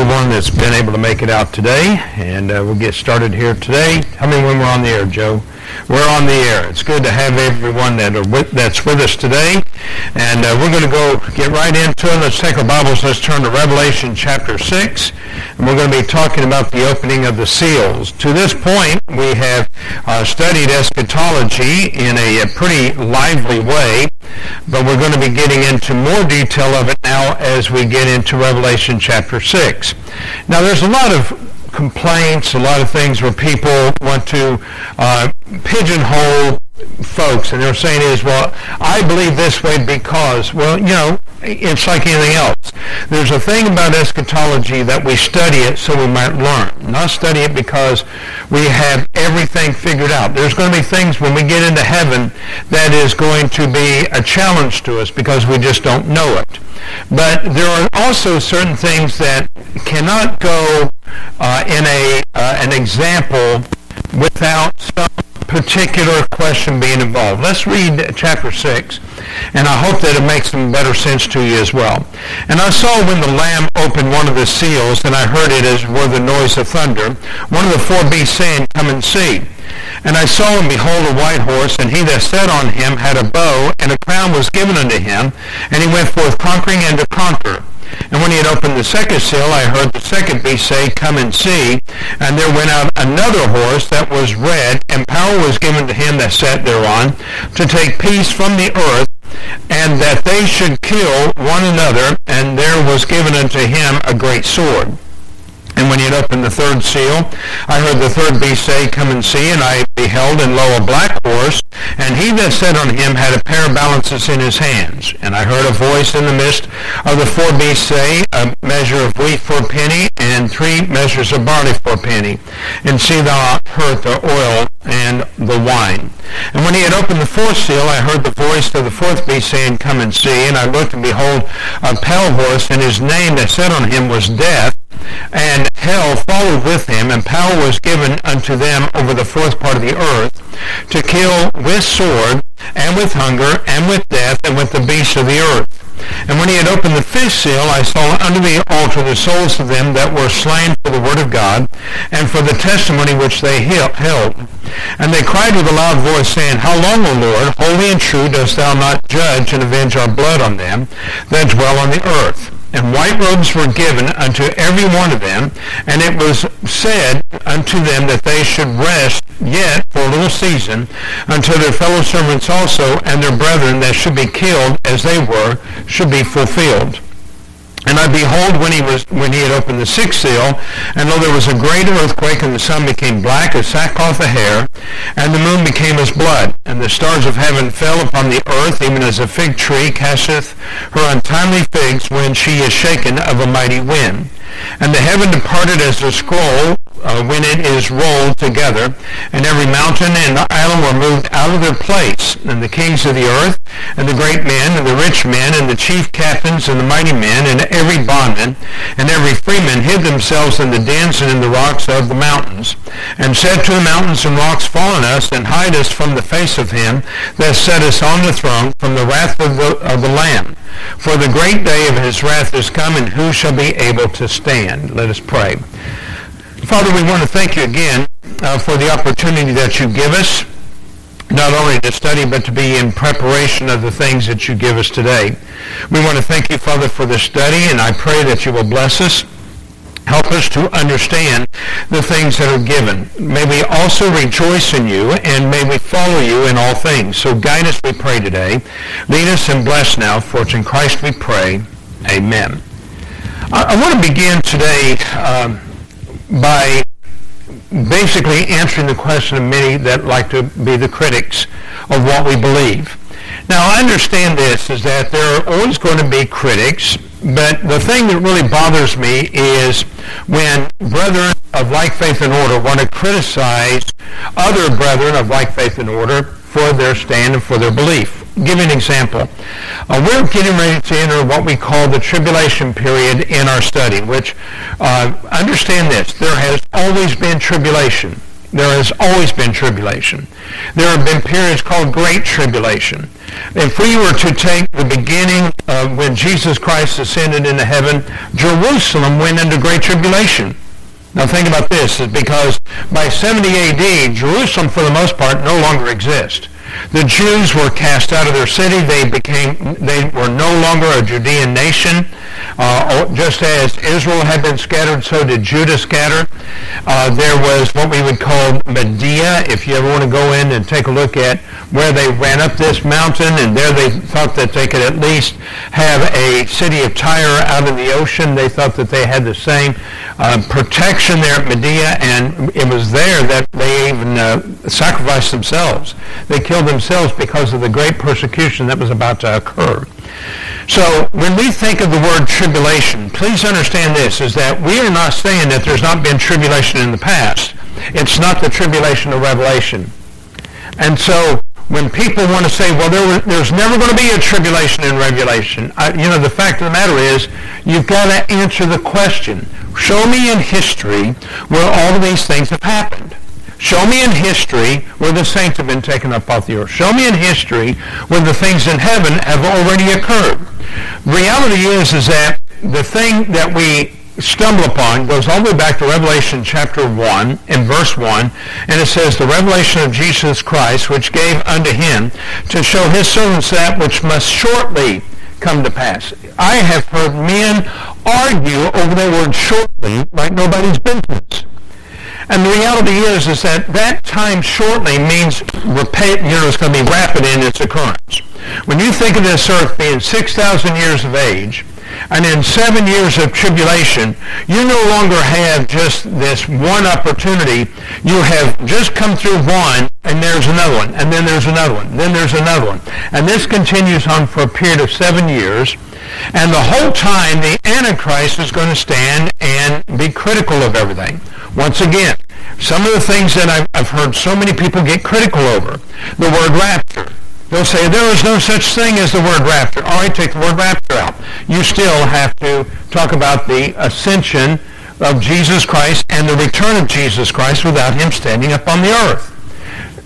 everyone that's been able to make it out today, and we'll get started here today. Tell me when we're on the air, Joe. We're on the air. It's good to have everyone that's with us today, and we're going to go get right into it. Let's take our Bibles. Let's turn to Revelation chapter 6, and we're going to be talking about the opening of the seals. To this point, we have studied eschatology in a pretty lively way, but we're going to be getting into more detail of it now as we get into Revelation chapter 6. Now, there's a lot of complaints, a lot of things where people want to pigeonhole folks, and they're saying is, well, I believe this way because, well, you know, it's like anything else. There's a thing about eschatology that we study it so we might learn, not study it because we have everything figured out. There's going to be things when we get into heaven that is going to be a challenge to us because we just don't know it. But there are also certain things that cannot go in an example without some particular question being involved. Let's read chapter 6, and I hope that it makes some better sense to you as well. And I saw when the Lamb opened one of the seals, and I heard it as were the noise of thunder, one of the four beasts saying, "Come and see." And I saw, and behold, a white horse, and he that sat on him had a bow, and a crown was given unto him, and he went forth conquering and to conquer. And when he had opened the second seal, I heard the second beast say, "Come and see." And there went out another horse that was red, and power was given to him that sat thereon to take peace from the earth, and that they should kill one another. And there was given unto him a great sword. And when he had opened the third seal, I heard the third beast say, "Come and see." And I beheld, and lo, a black horse, and he that sat on him had a pair of balances in his hands. And I heard a voice in the midst of the four beasts say, "A measure of wheat for a penny, and 3 measures of barley for a penny. And see thou hurt the oil and the wine." And when he had opened the fourth seal, I heard the voice of the fourth beast saying, "Come and see." And I looked, and behold, a pale horse, and his name that sat on him was Death, and hell followed with him, and power was given unto them over the fourth part of the earth, to kill with sword, and with hunger, and with death, and with the beasts of the earth. And when he had opened the fifth seal, I saw under the altar the souls of them that were slain for the word of God, and for the testimony which they held. And they cried with a loud voice, saying, "How long, O Lord, holy and true, dost thou not judge and avenge our blood on them that dwell on the earth?" And white robes were given unto every one of them, and it was said unto them that they should rest yet for a little season, until their fellow servants also and their brethren that should be killed as they were should be fulfilled. And I behold, when he had opened the sixth seal, and lo, there was a great earthquake, and the sun became black as sackcloth of hair, and the moon became as blood, and the stars of heaven fell upon the earth, even as a fig tree casteth her untimely figs when she is shaken of a mighty wind. And the heaven departed as a scroll when it is rolled together, and every mountain and island were moved out of their place, and the kings of the earth, and the great men, and the rich men, and the chief captains, and the mighty men, and every bondman, and every freeman hid themselves in the dens and in the rocks of the mountains, and said to the mountains and rocks, "Fall on us, and hide us from the face of him that set us on the throne, from the wrath of the Lamb. For the great day of his wrath is come, and who shall be able to stand?" Let us pray. Father, we want to thank you again for the opportunity that you give us, not only to study, but to be in preparation of the things that you give us today. We want to thank you, Father, for this study, and I pray that you will bless us. Help us to understand the things that are given. May we also rejoice in you, and may we follow you in all things. So guide us, we pray today. Lead us and bless now, for it's in Christ we pray. Amen. I want to begin today by basically answering the question of many that like to be the critics of what we believe. Now, I understand this, is that there are always going to be critics, but the thing that really bothers me is when brethren of like faith and order want to criticize other brethren of like faith and order for their stand and for their belief. Give you an example. We're getting ready to enter what we call the tribulation period in our study, which, understand this, there has always been tribulation. There has always been tribulation. There have been periods called Great Tribulation. If we were to take the beginning when Jesus Christ ascended into heaven, Jerusalem went into great tribulation. Now think about this, is because by 70 AD, Jerusalem, for the most part, no longer exists. The Jews were cast out of their city. They were no longer a Judean nation. Just as Israel had been scattered, so did Judah scatter. There was what we would call Medea. If you ever want to go in and take a look at where they ran up this mountain, and there they thought that they could at least have a city of Tyre out in the ocean. They thought that they had the same protection there at Medea, and it was there that they even sacrificed themselves. They killed themselves because of the great persecution that was about to occur. So when we think of the word tribulation, please understand this, is that we are not saying that there's not been tribulation in the past. It's not the tribulation of Revelation. And so when people want to say, well, there's never going to be a tribulation in Revelation, the fact of the matter is, you've got to answer the question, show me in history where all of these things have happened. Show me in history where the saints have been taken up off the earth. Show me in history where the things in heaven have already occurred. The reality is that the thing that we stumble upon goes all the way back to Revelation chapter 1 and verse 1, and it says, the revelation of Jesus Christ, which gave unto him to show his servants that which must shortly come to pass. I have heard men argue over the word shortly like nobody's business. And the reality is that that time shortly means it's going to be rapid in its occurrence. When you think of this earth being 6,000 years of age, and in 7 years of tribulation, you no longer have just this one opportunity. You have just come through one, and there's another one, and then there's another one, then there's another one. And this continues on for a period of 7 years. And the whole time, the Antichrist is going to stand and be critical of everything. Once again, some of the things that I've heard so many people get critical over, the word rapture. They'll say, there is no such thing as the word rapture. All right, take the word rapture out. You still have to talk about the ascension of Jesus Christ and the return of Jesus Christ without him standing up on the earth.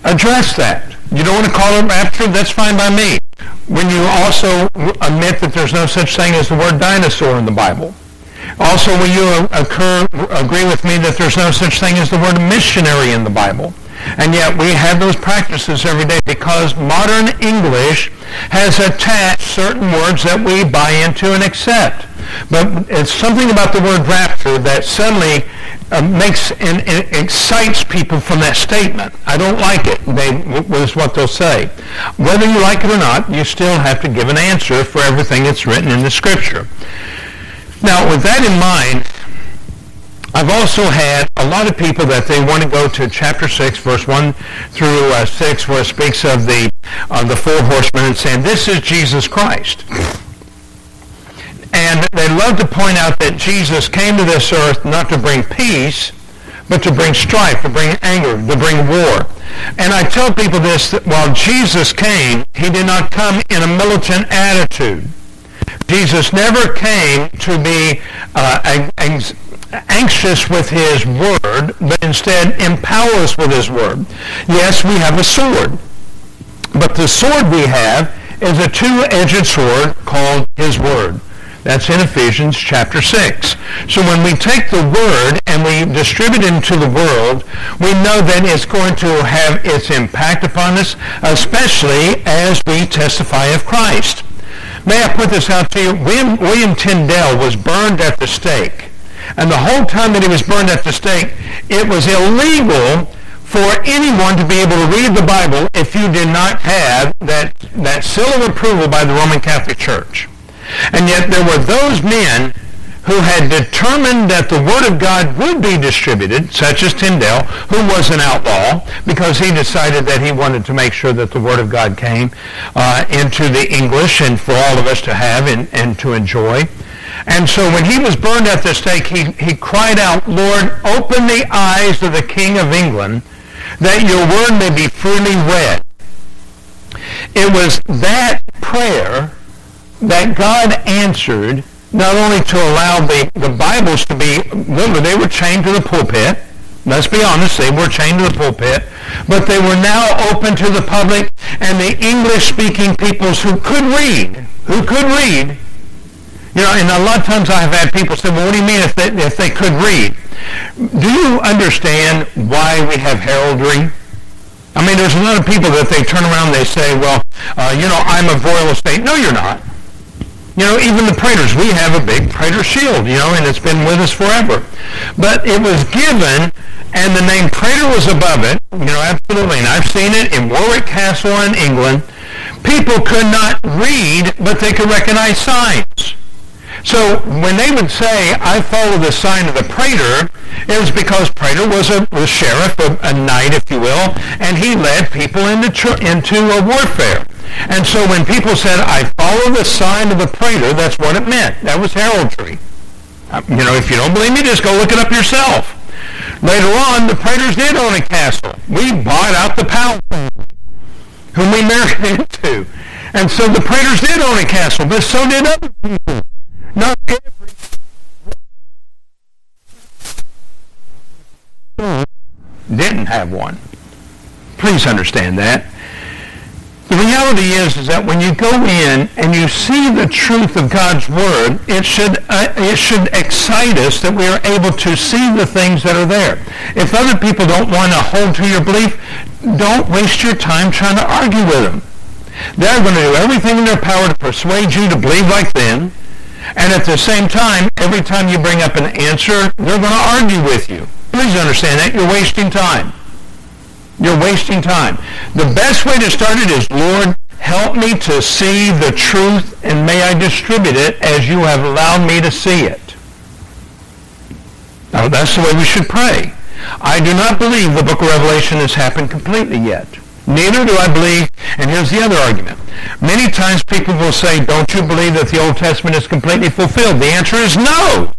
Address that. You don't want to call it rapture? That's fine by me. When you also admit that there's no such thing as the word dinosaur in the Bible. Also, will you agree with me that there's no such thing as the word missionary in the Bible? And yet we have those practices every day because modern English has attached certain words that we buy into and accept. But it's something about the word rapture that suddenly makes and excites people from that statement. I don't like it, is what they'll say. Whether you like it or not, you still have to give an answer for everything that's written in the Scripture. Now, with that in mind, I've also had a lot of people that they want to go to chapter 6, verse 1 through 6, where it speaks of the four horsemen and saying, this is Jesus Christ. And they love to point out that Jesus came to this earth not to bring peace, but to bring strife, to bring anger, to bring war. And I tell people this, that while Jesus came, he did not come in a militant attitude. Jesus never came to be anxious with his word, but instead empowers with his word. Yes, we have a sword, but the sword we have is a two-edged sword called his word. That's in Ephesians chapter 6. So when we take the word and we distribute it into the world, we know that it's going to have its impact upon us, especially as we testify of Christ. May I put this out to you? William Tyndale was burned at the stake. And the whole time that he was burned at the stake, it was illegal for anyone to be able to read the Bible if you did not have that seal of approval by the Roman Catholic Church. And yet there were those men who had determined that the Word of God would be distributed, such as Tyndale, who was an outlaw, because he decided that he wanted to make sure that the Word of God came into the English and for all of us to have and to enjoy. And so when he was burned at the stake, he cried out, Lord, open the eyes of the King of England, that your Word may be freely read. It was that prayer that God answered, not only to allow the Bibles to be, remember, they were chained to the pulpit. Let's be honest, they were chained to the pulpit, but they were now open to the public, and the English-speaking peoples who could read, You know, and a lot of times I have had people say, well, what do you mean if they could read? Do you understand why we have heraldry? I mean, there's a lot of people that they turn around and they say, well, you know, I'm of royal estate. No, you're not. You know, even the Praetors, we have a big Praetor shield, you know, and it's been with us forever. But it was given, and the name Praetor was above it, you know, absolutely. And I've seen it in Warwick Castle in England. People could not read, but they could recognize signs. So when they would say, I follow the sign of the Praetor, it was because Praetor was a sheriff, a knight, if you will, and he led people into a warfare. And so when people said, I follow the sign of the Praetor, that's what it meant. That was heraldry. You know, if you don't believe me, just go look it up yourself. Later on, the Praetors did own a castle. We bought out the Powell family, whom we married into. And so the Praetors did own a castle, but so did other people. Not every didn't have one. Please understand that. The reality is that when you go in and you see the truth of God's Word, it should excite us that we are able to see the things that are there. If other people don't want to hold to your belief, don't waste your time trying to argue with them. They're going to do everything in their power to persuade you to believe like them. And at the same time, every time you bring up an answer, they're going to argue with you. Please understand that. You're wasting time. You're wasting time. The best way to start it is, Lord, help me to see the truth, and may I distribute it as you have allowed me to see it. Now, that's the way we should pray. I do not believe the book of Revelation has happened completely yet. Neither do I believe, and here's the other argument. Many times people will say, don't you believe that the Old Testament is completely fulfilled? The answer is no.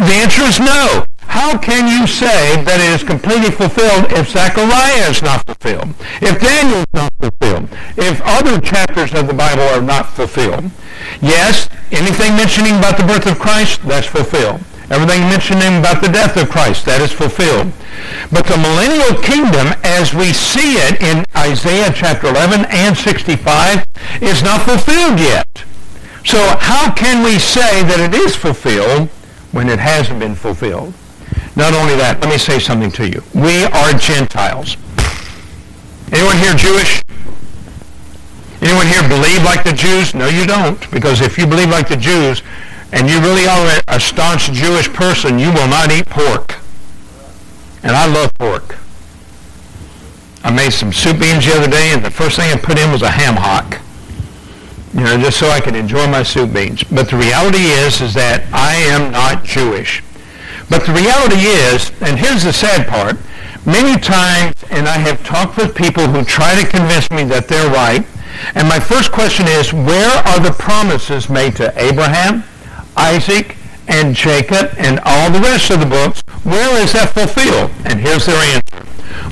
The answer is no. How can you say that it is completely fulfilled if Zechariah is not fulfilled? If Daniel is not fulfilled? If other chapters of the Bible are not fulfilled? Yes, anything mentioning about the birth of Christ, that's fulfilled. Everything mentioning about the death of Christ, that is fulfilled. But the millennial kingdom, as we see it in Isaiah chapter 11 and 65, is not fulfilled yet. So how can we say that it is fulfilled when it hasn't been fulfilled? Not only that, let me say something to you. We are Gentiles. Anyone here Jewish? Anyone here believe like the Jews? No, you don't. Because if you believe like the Jews, and you really are a staunch Jewish person, you will not eat pork. And I love pork. I made some soup beans the other day, and the first thing I put in was a ham hock. You know, just so I could enjoy my soup beans. But the reality is that I am not Jewish. But the reality is, and here's the sad part, many times, and I have talked with people who try to convince me that they're right, and my first question is, where are the promises made to Abraham, Isaac, and Jacob, and all the rest of the books? Where is that fulfilled? And here's their answer.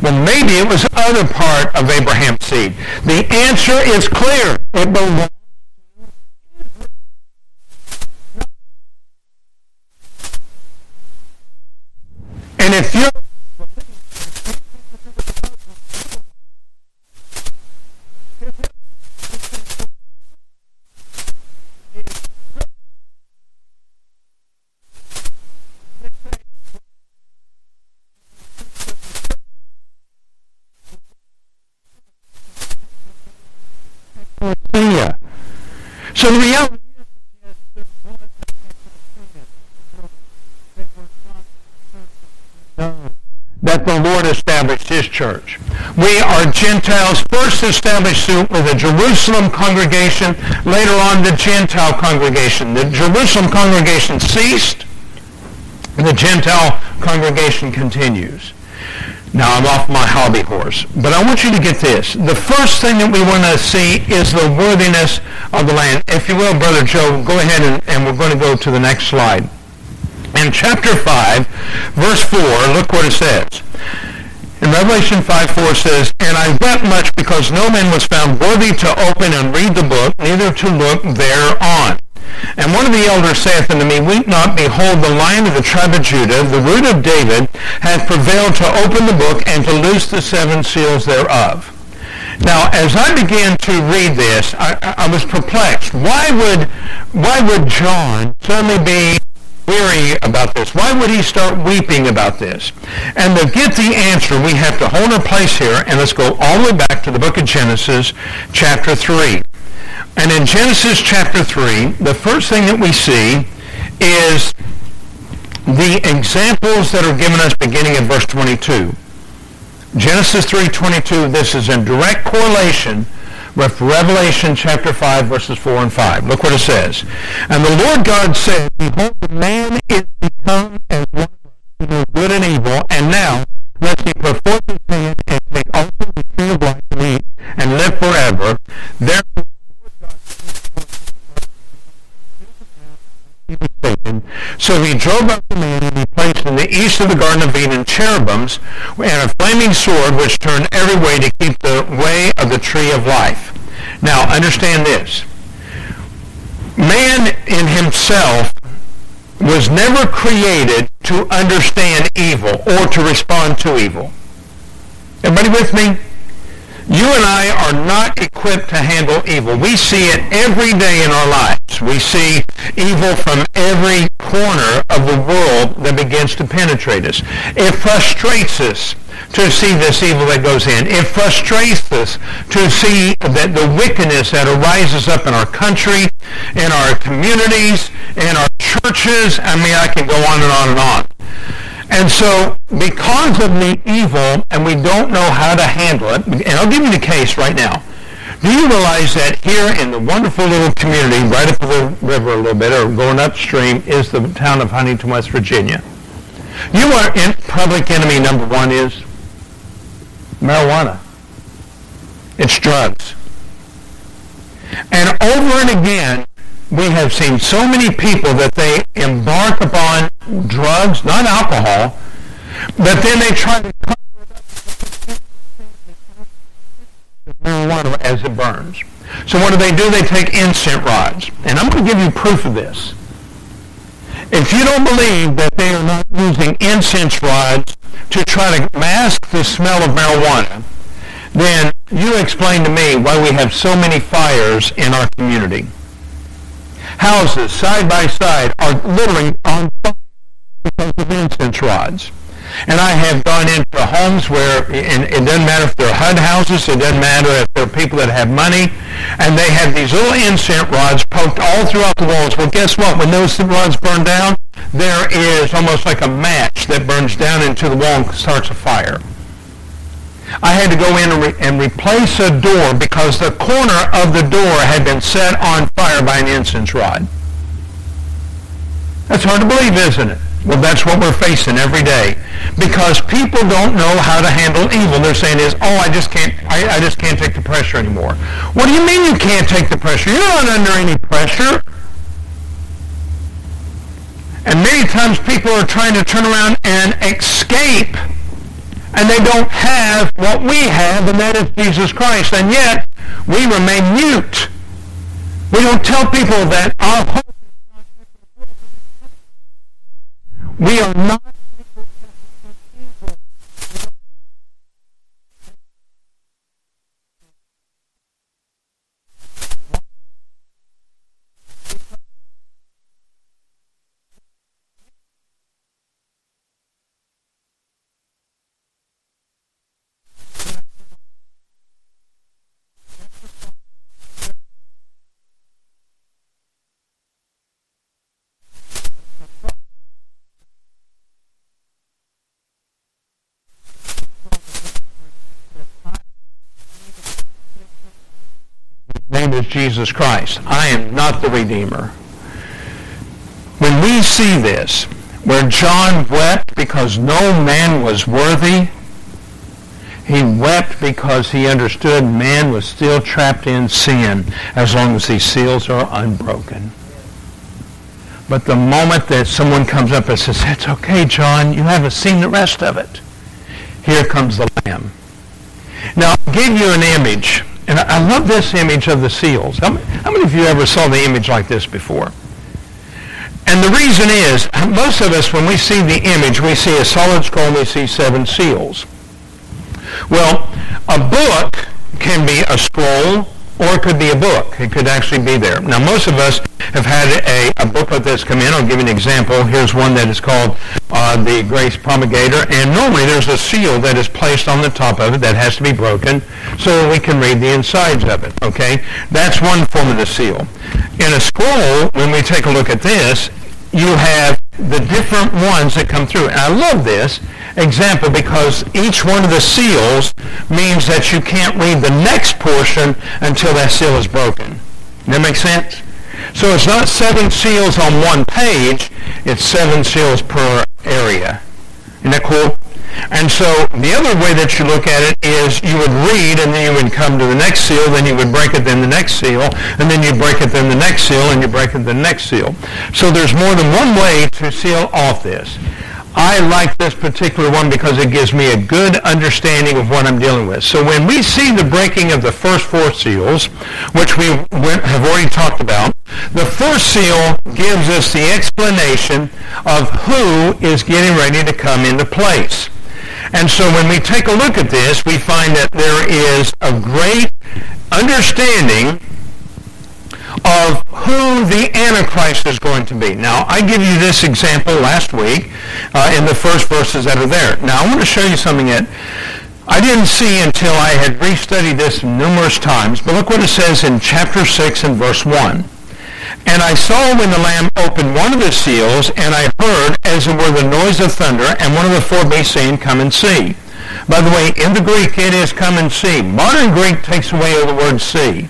Well, maybe it was other part of Abraham's seed. The answer is clear. It belongs. And if you So the reality is that there was a church that the Lord established his church. We are Gentiles, first established with the Jerusalem congregation, later on the Gentile congregation. The Jerusalem congregation ceased, and the Gentile congregation continues. Now, I'm off my hobby horse, but I want you to get this. The first thing that we want to see is the worthiness of the land. If you will, Brother Joe, go ahead and we're going to go to the next slide. In chapter 5, verse 4, look what it says. In Revelation 5:4 says, and I wept much because no man was found worthy to open and read the book, neither to look thereon. And one of the elders saith unto me, weep not, behold, the Lion of the tribe of Judah, the Root of David, hath prevailed to open the book and to loose the seven seals thereof. Now, as I began to read this, I was perplexed. Why would John suddenly be weary about this? Why would he start weeping about this? And to get the answer, we have to hold our place here, and let's go all the way back to the book of Genesis, chapter 3. And in Genesis chapter 3, the first thing that we see is the examples that are given us beginning in verse 22. Genesis 3:22, this is in direct correlation with Revelation chapter 5, verses 4 and 5. Look what it says. And the Lord God said, Behold, the man is become as one of us, to know good and evil, and now lest he perform his hand and take also the tree of life and eat, and live forever. Therefore he was taken. So he drove up the man, and he placed in the east of the Garden of Eden cherubims and a flaming sword which turned every way to keep the way of the tree of life. Now, understand this. Man in himself was never created to understand evil or to respond to evil. Everybody with me? You and I are not equipped to handle evil. We see it every day in our lives. We see evil from every corner of the world that begins to penetrate us. It frustrates us to see this evil that goes in. It frustrates us to see that the wickedness that arises up in our country, in our communities, in our churches. I mean, I can go on and on and on. And so, because of the evil, and we don't know how to handle it, and I'll give you the case right now. Do you realize that here in the wonderful little community, right up the river a little bit, or going upstream, is the town of Huntington, West Virginia? You are in public enemy number one is marijuana. It's drugs. And over and again, we have seen so many people that they embark upon drugs, not alcohol, but then they try to cover it up marijuana as it burns. So what do? They take incense rods. And I'm going to give you proof of this. If you don't believe that they are not using incense rods to try to mask the smell of marijuana, then you explain to me why we have so many fires in our community. Houses, side by side, are literally on fire because of incense rods. And I have gone into homes where, and it doesn't matter if they're HUD houses, it doesn't matter if they're people that have money, and they have these little incense rods poked all throughout the walls. Well, guess what? When those rods burn down, there is almost like a match that burns down into the wall and starts a fire. I had to go in and replace a door because the corner of the door had been set on fire by an incense rod. That's hard to believe, isn't it? Well, that's what we're facing every day because people don't know how to handle evil. They're saying is, oh, I just can't take the pressure anymore. What do you mean you can't take the pressure? You're not under any pressure. And many times people are trying to turn around and escape. And they don't have what we have, and that is Jesus Christ. And yet, we remain mute. We don't tell people that our hope is not. We are not. Name is Jesus Christ. I am not the Redeemer. When we see this, where John wept because no man was worthy, he wept because he understood man was still trapped in sin as long as these seals are unbroken. But the moment that someone comes up and says, "That's okay, John, you haven't seen the rest of it," here comes the Lamb. Now, I'll give you an image. And I love this image of the seals. How many of you ever saw the image like this before? And the reason is, most of us, when we see the image, we see a solid scroll and we see 7 seals. Well, a book can be a scroll, or it could be a book. It could actually be there. Now, most of us have had a booklet that's come in. I'll give you an example. Here's one that is called the Grace Promulgator. And normally there's a seal that is placed on the top of it that has to be broken so we can read the insides of it. Okay? That's one form of the seal. In a scroll, when we take a look at this, you have the different ones that come through. And I love this example because each one of the seals means that you can't read the next portion until that seal is broken. That make sense? So it's not seven seals on one page, it's seven seals per area. Isn't that cool? And so the other way that you look at it is you would read and then you would come to the next seal, then you would break it, then the next seal, and then you break it, then the next seal, and you break it, the next seal. So there's more than one way to seal off this. I like this particular one because it gives me a good understanding of what I'm dealing with. So when we see the breaking of the first four seals, which we have already talked about, the first seal gives us the explanation of who is getting ready to come into place. And so when we take a look at this, we find that there is a great understanding of who the Antichrist is going to be. Now, I give you this example last week in the first verses that are there. Now, I want to show you something that I didn't see until I had restudied this numerous times. But look what it says in chapter 6 and verse 1. And I saw when the Lamb opened one of the seals, and I heard, as it were, the noise of thunder, and one of the four beasts saying, Come and see. By the way, in the Greek, it is come and see. Modern Greek takes away the word see.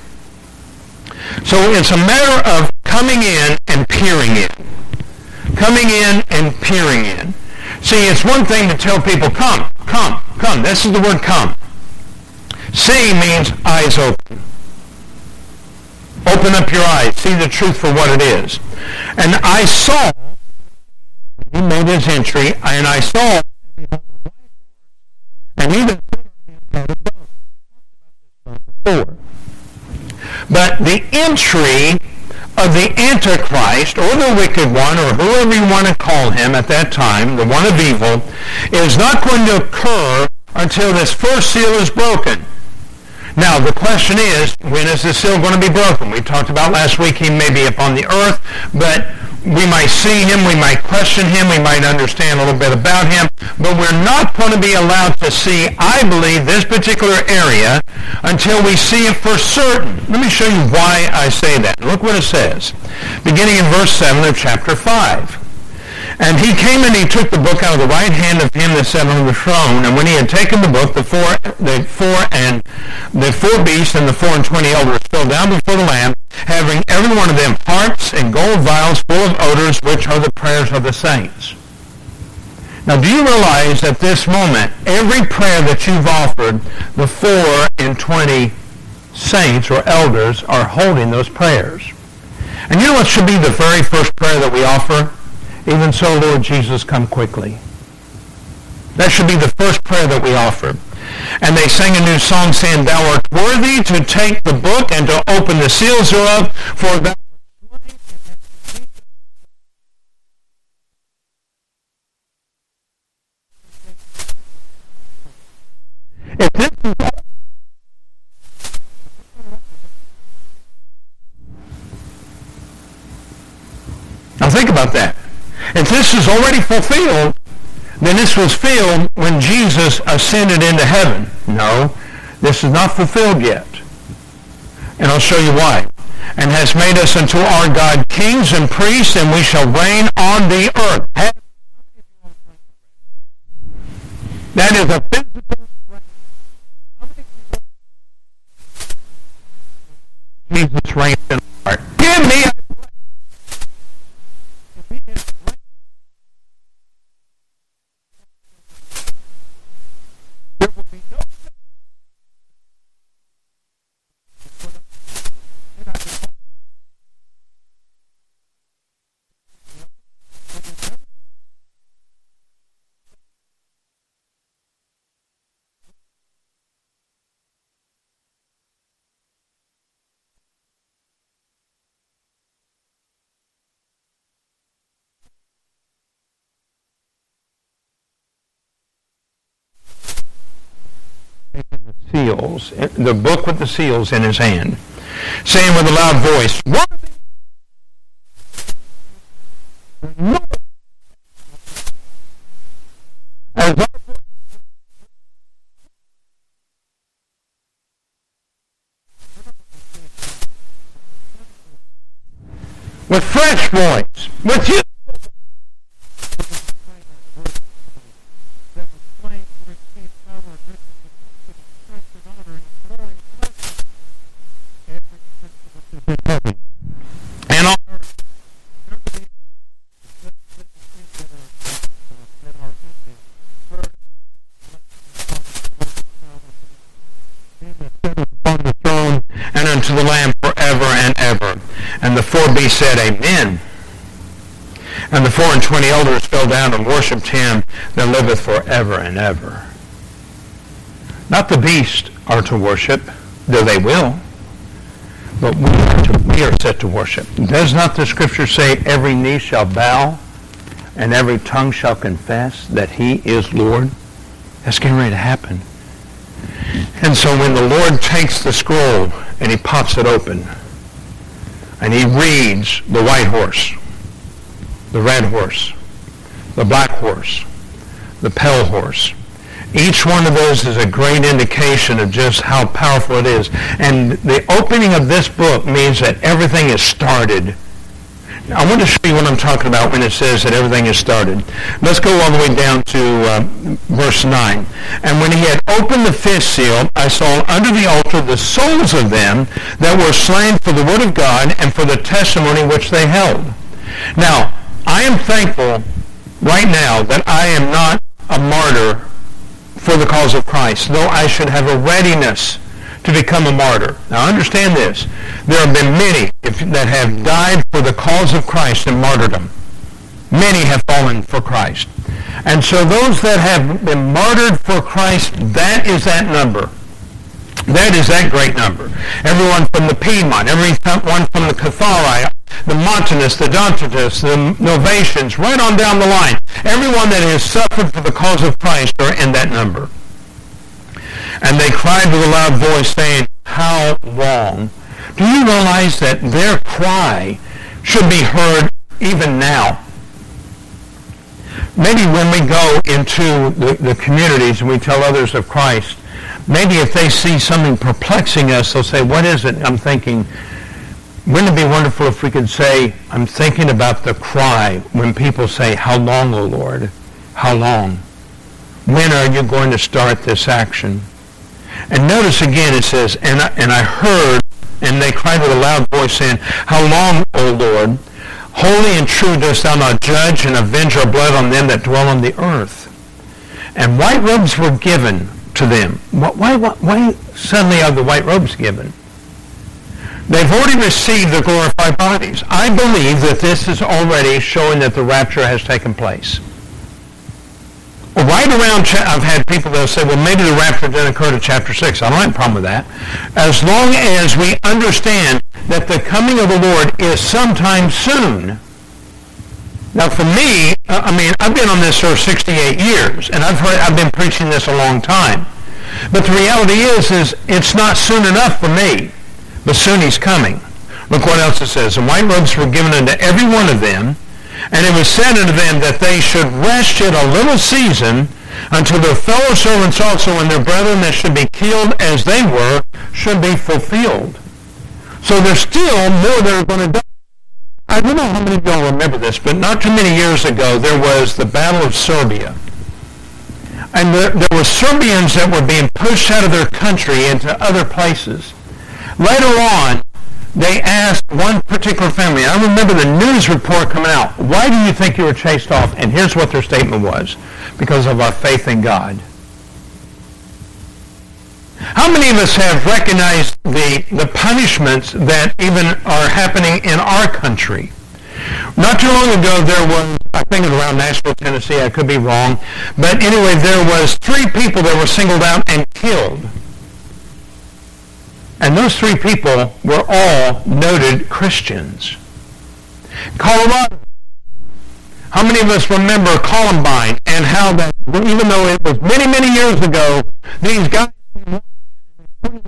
So it's a matter of coming in and peering in. Coming in and peering in. See, it's one thing to tell people, come, come, come. This is the word come. See means eyes open. Open up your eyes. See the truth for what it is. And I saw, he made his entry, and I saw, and even before. But the entry of the Antichrist, or the wicked one, or whoever you want to call him at that time, the one of evil, is not going to occur until this first seal is broken. Now, the question is, when is this seal going to be broken? We talked about last week, he may be upon the earth, but we might see him, we might question him, we might understand a little bit about him, but we're not going to be allowed to see, I believe, this particular area until we see it for certain. Let me show you why I say that. Look what it says, beginning in verse 7 of chapter 5. And he came and he took the book out of the right hand of him that sat on the throne. And when he had taken the book, the four beasts and the 4 and 20 elders fell down before the Lamb, having every one of them harps and gold vials full of odors, which are the prayers of the saints. Now, do you realize at this moment, every prayer that you've offered, the 4 and 20 saints or elders are holding those prayers? And you know what should be the very first prayer that we offer? Even so, Lord Jesus, come quickly. That should be the first prayer that we offer. And they sang a new song saying, Thou art worthy to take the book and to open the seals thereof, for thou art worthy to take the book. If this is all, now think about that. If this is already fulfilled, then this was filled when Jesus ascended into heaven. No, this is not fulfilled yet. And I'll show you why. And has made us unto our God kings and priests, and we shall reign on the earth. That is a physical reign. Jesus reigns in our heart. Give me a seals, the book with the seals in his hand, saying with a loud voice, "What?" With fresh voice, with you. Said amen. And the 4 and 20 elders fell down and worshipped him that liveth forever and ever. Not the beast are to worship, though they will, but we are set to worship. Does not the scripture say every knee shall bow and every tongue shall confess that he is Lord? That's getting ready to happen. And so when the Lord takes the scroll and he pops it open, and he reads the white horse, the red horse, the black horse, the pale horse. Each one of those is a great indication of just how powerful it is. And the opening of this book means that everything is started. Now, I want to show you what I'm talking about when it says that everything is started. Let's go all the way down to verse 9. And when he had opened the fifth seal, I saw under the altar the souls of them that were slain for the word of God and for the testimony which they held. Now, I am thankful right now that I am not a martyr for the cause of Christ, though I should have a readiness to become a martyr. Now understand this. There have been many that have died for the cause of Christ in martyrdom. Many have fallen for Christ. And so those that have been martyred for Christ, that is that number. That is that great number. Everyone from the Piedmont, everyone from the Cathari, the Montanists, the Donatists, the Novatians, right on down the line. Everyone that has suffered for the cause of Christ are in that number. And they cried with a loud voice, saying, "How long?" Do you realize that their cry should be heard even now? Maybe when we go into the communities and we tell others of Christ, maybe if they see something perplexing us, they'll say, "What is it I'm thinking?" Wouldn't it be wonderful if we could say, "I'm thinking about the cry when people say, 'How long, O Lord? How long? When are you going to start this action?'" And notice again it says, and I heard, and they cried with a loud voice, saying, "How long, O Lord? Holy and true dost thou not judge and avenge our blood on them that dwell on the earth." And white robes were given to them. Why suddenly are the white robes given? They've already received the glorified bodies. I believe that this is already showing that the rapture has taken place. Right around, I've had people that say, "Well, maybe the rapture didn't occur to chapter 6. I don't have a problem with that. As long as we understand that the coming of the Lord is sometime soon. Now, for me, I've been on this earth 68 years, and I've been preaching this a long time. But the reality is it's not soon enough for me. But soon he's coming. Look what else it says. "And white robes were given unto every one of them. And it was said unto them that they should rest yet a little season until their fellow servants also and their brethren that should be killed as they were should be fulfilled." So there's still more that are going to die. I don't know how many of y'all remember this, but not too many years ago there was the Battle of Serbia. And there were Serbians that were being pushed out of their country into other places. Later on, they asked one particular family, I remember the news report coming out, "Why do you think you were chased off?" And here's what their statement was: "Because of our faith in God." How many of us have recognized the punishments that even are happening in our country? Not too long ago, there was, I think it was around Nashville, Tennessee, I could be wrong, but anyway, there was 3 people that were singled out and killed. And those 3 people were all noted Christians. Colorado. How many of us remember Columbine and how that, even though it was many, many years ago, these guys the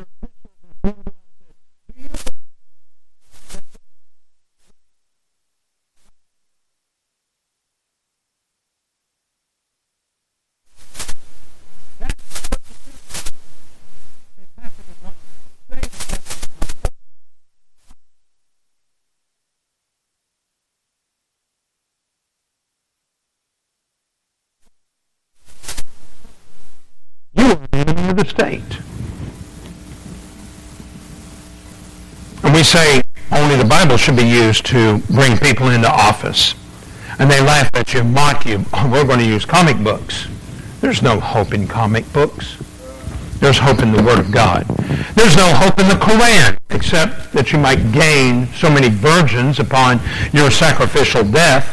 state. And we say only the Bible should be used to bring people into office. And they laugh at you, mock you. Oh, we're going to use comic books. There's no hope in comic books. There's hope in the Word of God. There's no hope in the Koran, except that you might gain so many virgins upon your sacrificial death.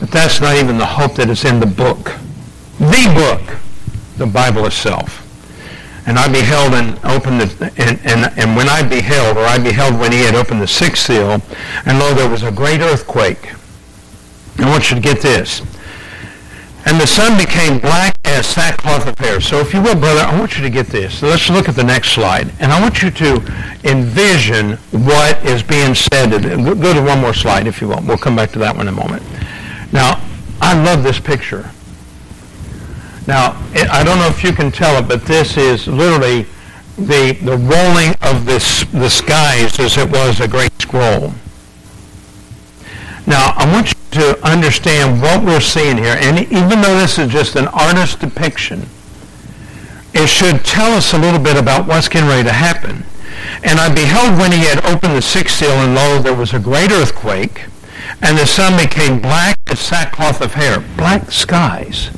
But that's not even the hope that is in the book. The book. The Bible itself. And I beheld and opened the, and when I beheld, or I beheld when he had opened the sixth seal, and lo, there was a great earthquake. I want you to get this. And the sun became black as sackcloth of hair. So if you will, brother, I want you to get this. So let's look at the next slide. And I want you to envision what is being said. Go to one more slide, if you will. We'll come back to that one in a moment. Now, I love this picture. Now, I don't know if you can tell it, but this is literally the rolling of the skies as it was a great scroll. Now, I want you to understand what we're seeing here. And even though this is just an artist's depiction, it should tell us a little bit about what's getting ready to happen. And I beheld when he had opened the sixth seal, and lo, there was a great earthquake, and the sun became black as sackcloth of hair. Black skies.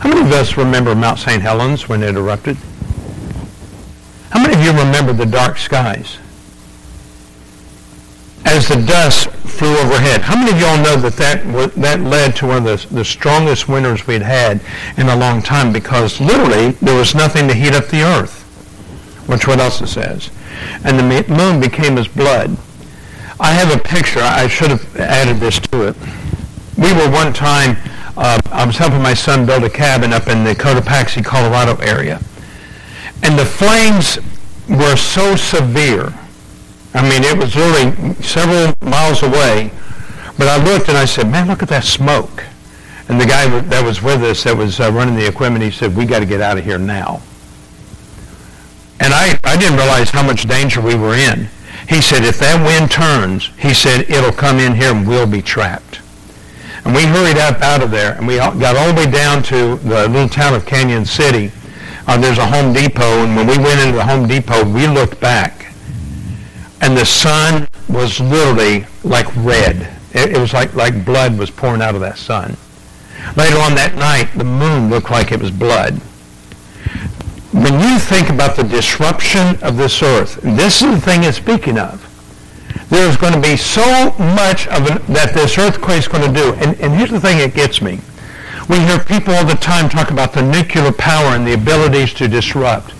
How many of us remember Mount St. Helens when it erupted? How many of you remember the dark skies? As the dust flew overhead. How many of y'all know that led to one of the strongest winters we'd had in a long time, because literally there was nothing to heat up the earth, which what else it says. And the moon became as blood. I have a picture. I should have added this to it. We were one time... I was helping my son build a cabin up in the Cotopaxi, Colorado area. And the flames were so severe. I mean, it was really several miles away. But I looked and I said, man, look at that smoke. And the guy that was with us that was running the equipment, he said, we got to get out of here now. And I didn't realize how much danger we were in. He said, if that wind turns, he said, it'll come in here and we'll be trapped. And we hurried up out of there, and we got all the way down to the little town of Canyon City. There's a Home Depot, and when we went into the Home Depot, we looked back, and the sun was literally like red. It was like blood was pouring out of that sun. Later on that night, the moon looked like it was blood. When you think about the disruption of this earth, this is the thing it's speaking of. There's going to be so much of that this earthquake's going to do. And here's the thing that gets me. We hear people all the time talk about the nuclear power and the abilities to disrupt.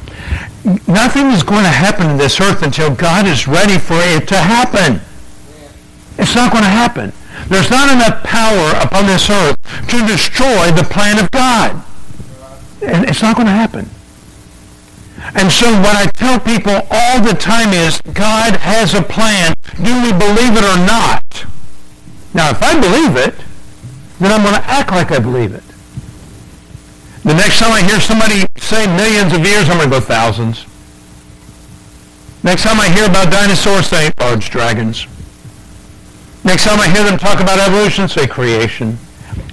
Nothing is going to happen to this earth until God is ready for it to happen. It's not going to happen. There's not enough power upon this earth to destroy the plan of God. And it's not going to happen. And so what I tell people all the time is, God has a plan. Do we believe it or not? Now, if I believe it, then I'm going to act like I believe it. The next time I hear somebody say millions of years, I'm going to go thousands. Next time I hear about dinosaurs, say large dragons. Next time I hear them talk about evolution, say creation.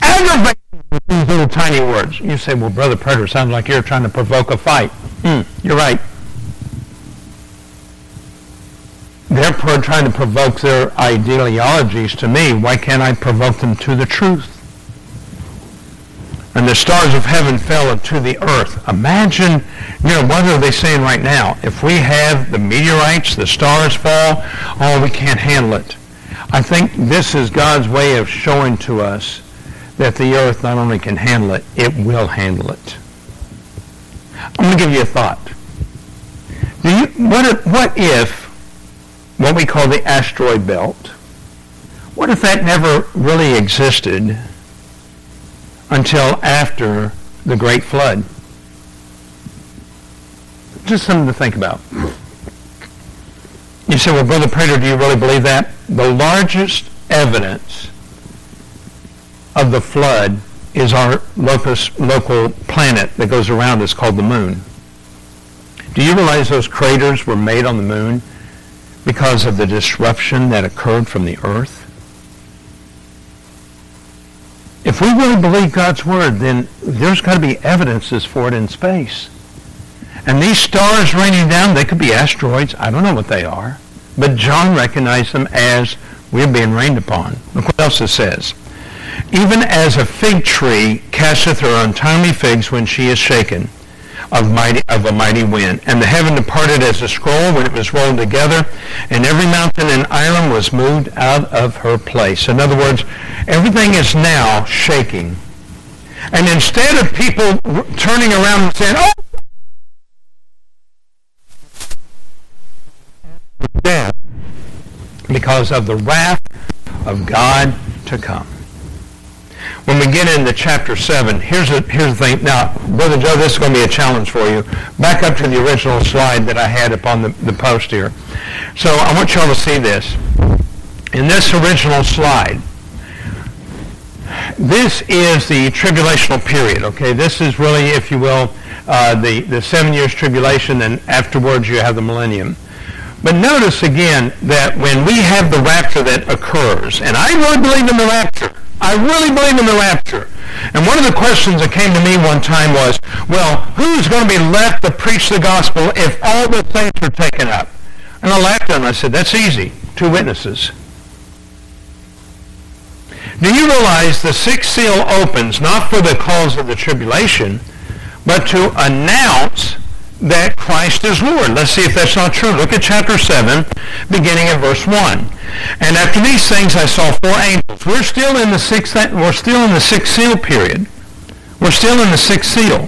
Aggravating with these little tiny words. You say, well, Brother Preter, sounds like you're trying to provoke a fight. You're right. They're trying to provoke their ideologies to me. Why can't I provoke them to the truth? And the stars of heaven fell unto the earth. Imagine, what are they saying right now? If we have the meteorites, the stars fall, oh, we can't handle it. I think this is God's way of showing to us that the earth not only can handle it, it will handle it. I'm going to give you a thought. What if what we call the asteroid belt, what if that never really existed until after the Great Flood? just something to think about. You say, well, Brother Prater, do you really believe that? The largest evidence of the flood is our local planet that goes around us called the moon. Do you realize those craters were made on the moon because of the disruption that occurred from the earth? If we really believe God's word, then there's got to be evidences for it in space. And these stars raining down, they could be asteroids. I don't know what they are. But John recognized them as we're being rained upon. Look what else it says. Even as a fig tree casteth her untimely figs when she is shaken of a mighty wind. And the heaven departed as a scroll when it was rolled together, and every mountain and island was moved out of her place. In other words, everything is now shaking. And instead of people turning around and saying, oh! Death, because of the wrath of God to come. When we get into chapter 7, here's the thing. Now, Brother Joe, this is going to be a challenge for you. Back up to the original slide that I had upon the post here. So I want you all to see this. In this original slide, this is the tribulational period, okay? This is really, if you will, the 7 years tribulation, and afterwards you have the millennium. But notice again that when we have the rapture that occurs, and I really believe in the rapture. I really believe in the rapture. And one of the questions that came to me one time was, well, who's going to be left to preach the gospel if all the saints are taken up? And I laughed at him. I said, that's easy. 2 witnesses. Do you realize the 6th seal opens not for the cause of the tribulation, but to announce that Christ is Lord. Let's see if that's not true. Look at chapter 7, beginning in verse 1. And after these things I saw 4 angels. We're still in the 6th seal period. We're still in the 6th seal.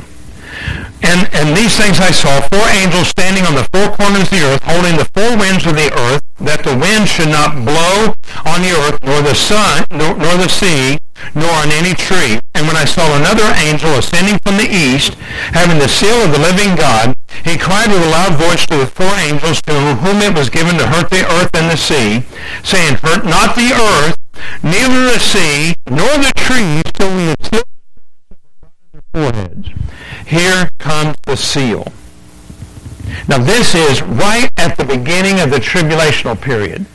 And these things I saw 4 angels standing on the 4 corners of the earth, holding the 4 winds of the earth, that the wind should not blow on the earth, nor the sun, nor the sea, nor on any tree. And when I saw another angel ascending from the east, having the seal of the living God, he cried with a loud voice to the 4 angels to whom it was given to hurt the earth and the sea, saying, hurt not the earth, neither the sea, nor the trees, till we have sealed the foreheads. Here comes the seal. Now this is right at the beginning of the tribulational period.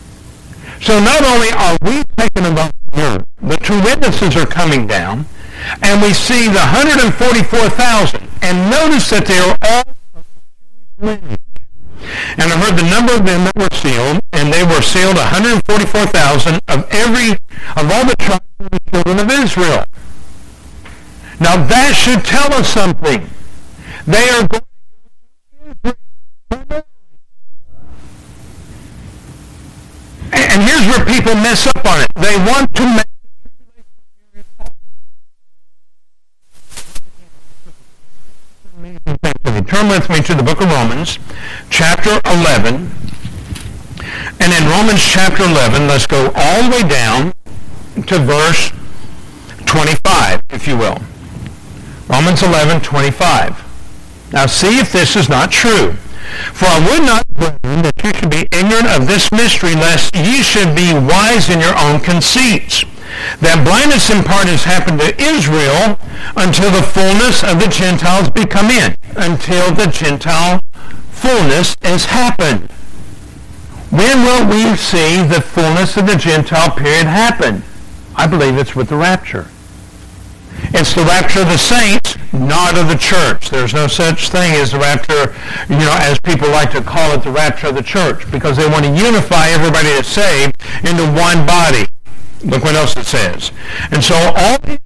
So not only are we taken above the earth, the 2 witnesses are coming down, and we see the 144,000. And notice that they are all of the Jewish lineage. And I heard the number of them that were sealed, and they were sealed 144,000 of all the tribes of the children of Israel. Now that should tell us something. They are going to Israel. And here's where people mess up on it. They want to make turn with me to the book of Romans, chapter 11. And in Romans chapter 11, let's go all the way down to verse 25, if you will. Romans 11:25. Now see if this is not true. For I would not, brethren, that you should be ignorant of this mystery, lest ye should be wise in your own conceits, that blindness in part has happened to Israel until the fullness of the Gentiles be come in, until the Gentile fullness has happened. When will we see the fullness of the Gentile period happen? I believe it's with the rapture. It's the rapture of the saints, not of the church. There's no such thing as the rapture, as people like to call it, the rapture of the church, because they want to unify everybody that's saved into one body. Look what else it says. And so all these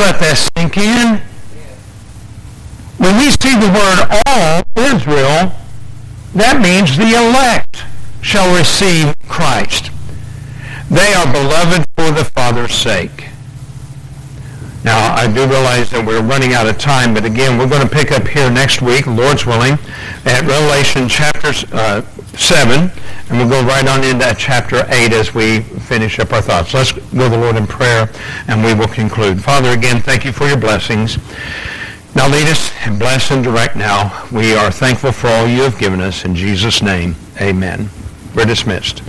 let that sink in. When we see the word all Israel, that means the elect shall receive Christ. They are beloved for the Father's sake. Now, I do realize that we're running out of time, but again, we're going to pick up here next week, Lord's willing, at Revelation chapter 7, and we'll go right on into chapter 8 as we finish up our thoughts. Let's go to the Lord in prayer, and we will conclude. Father, again, thank you for your blessings. Now lead us and bless and direct now. We are thankful for all you have given us. In Jesus' name, amen. We're dismissed.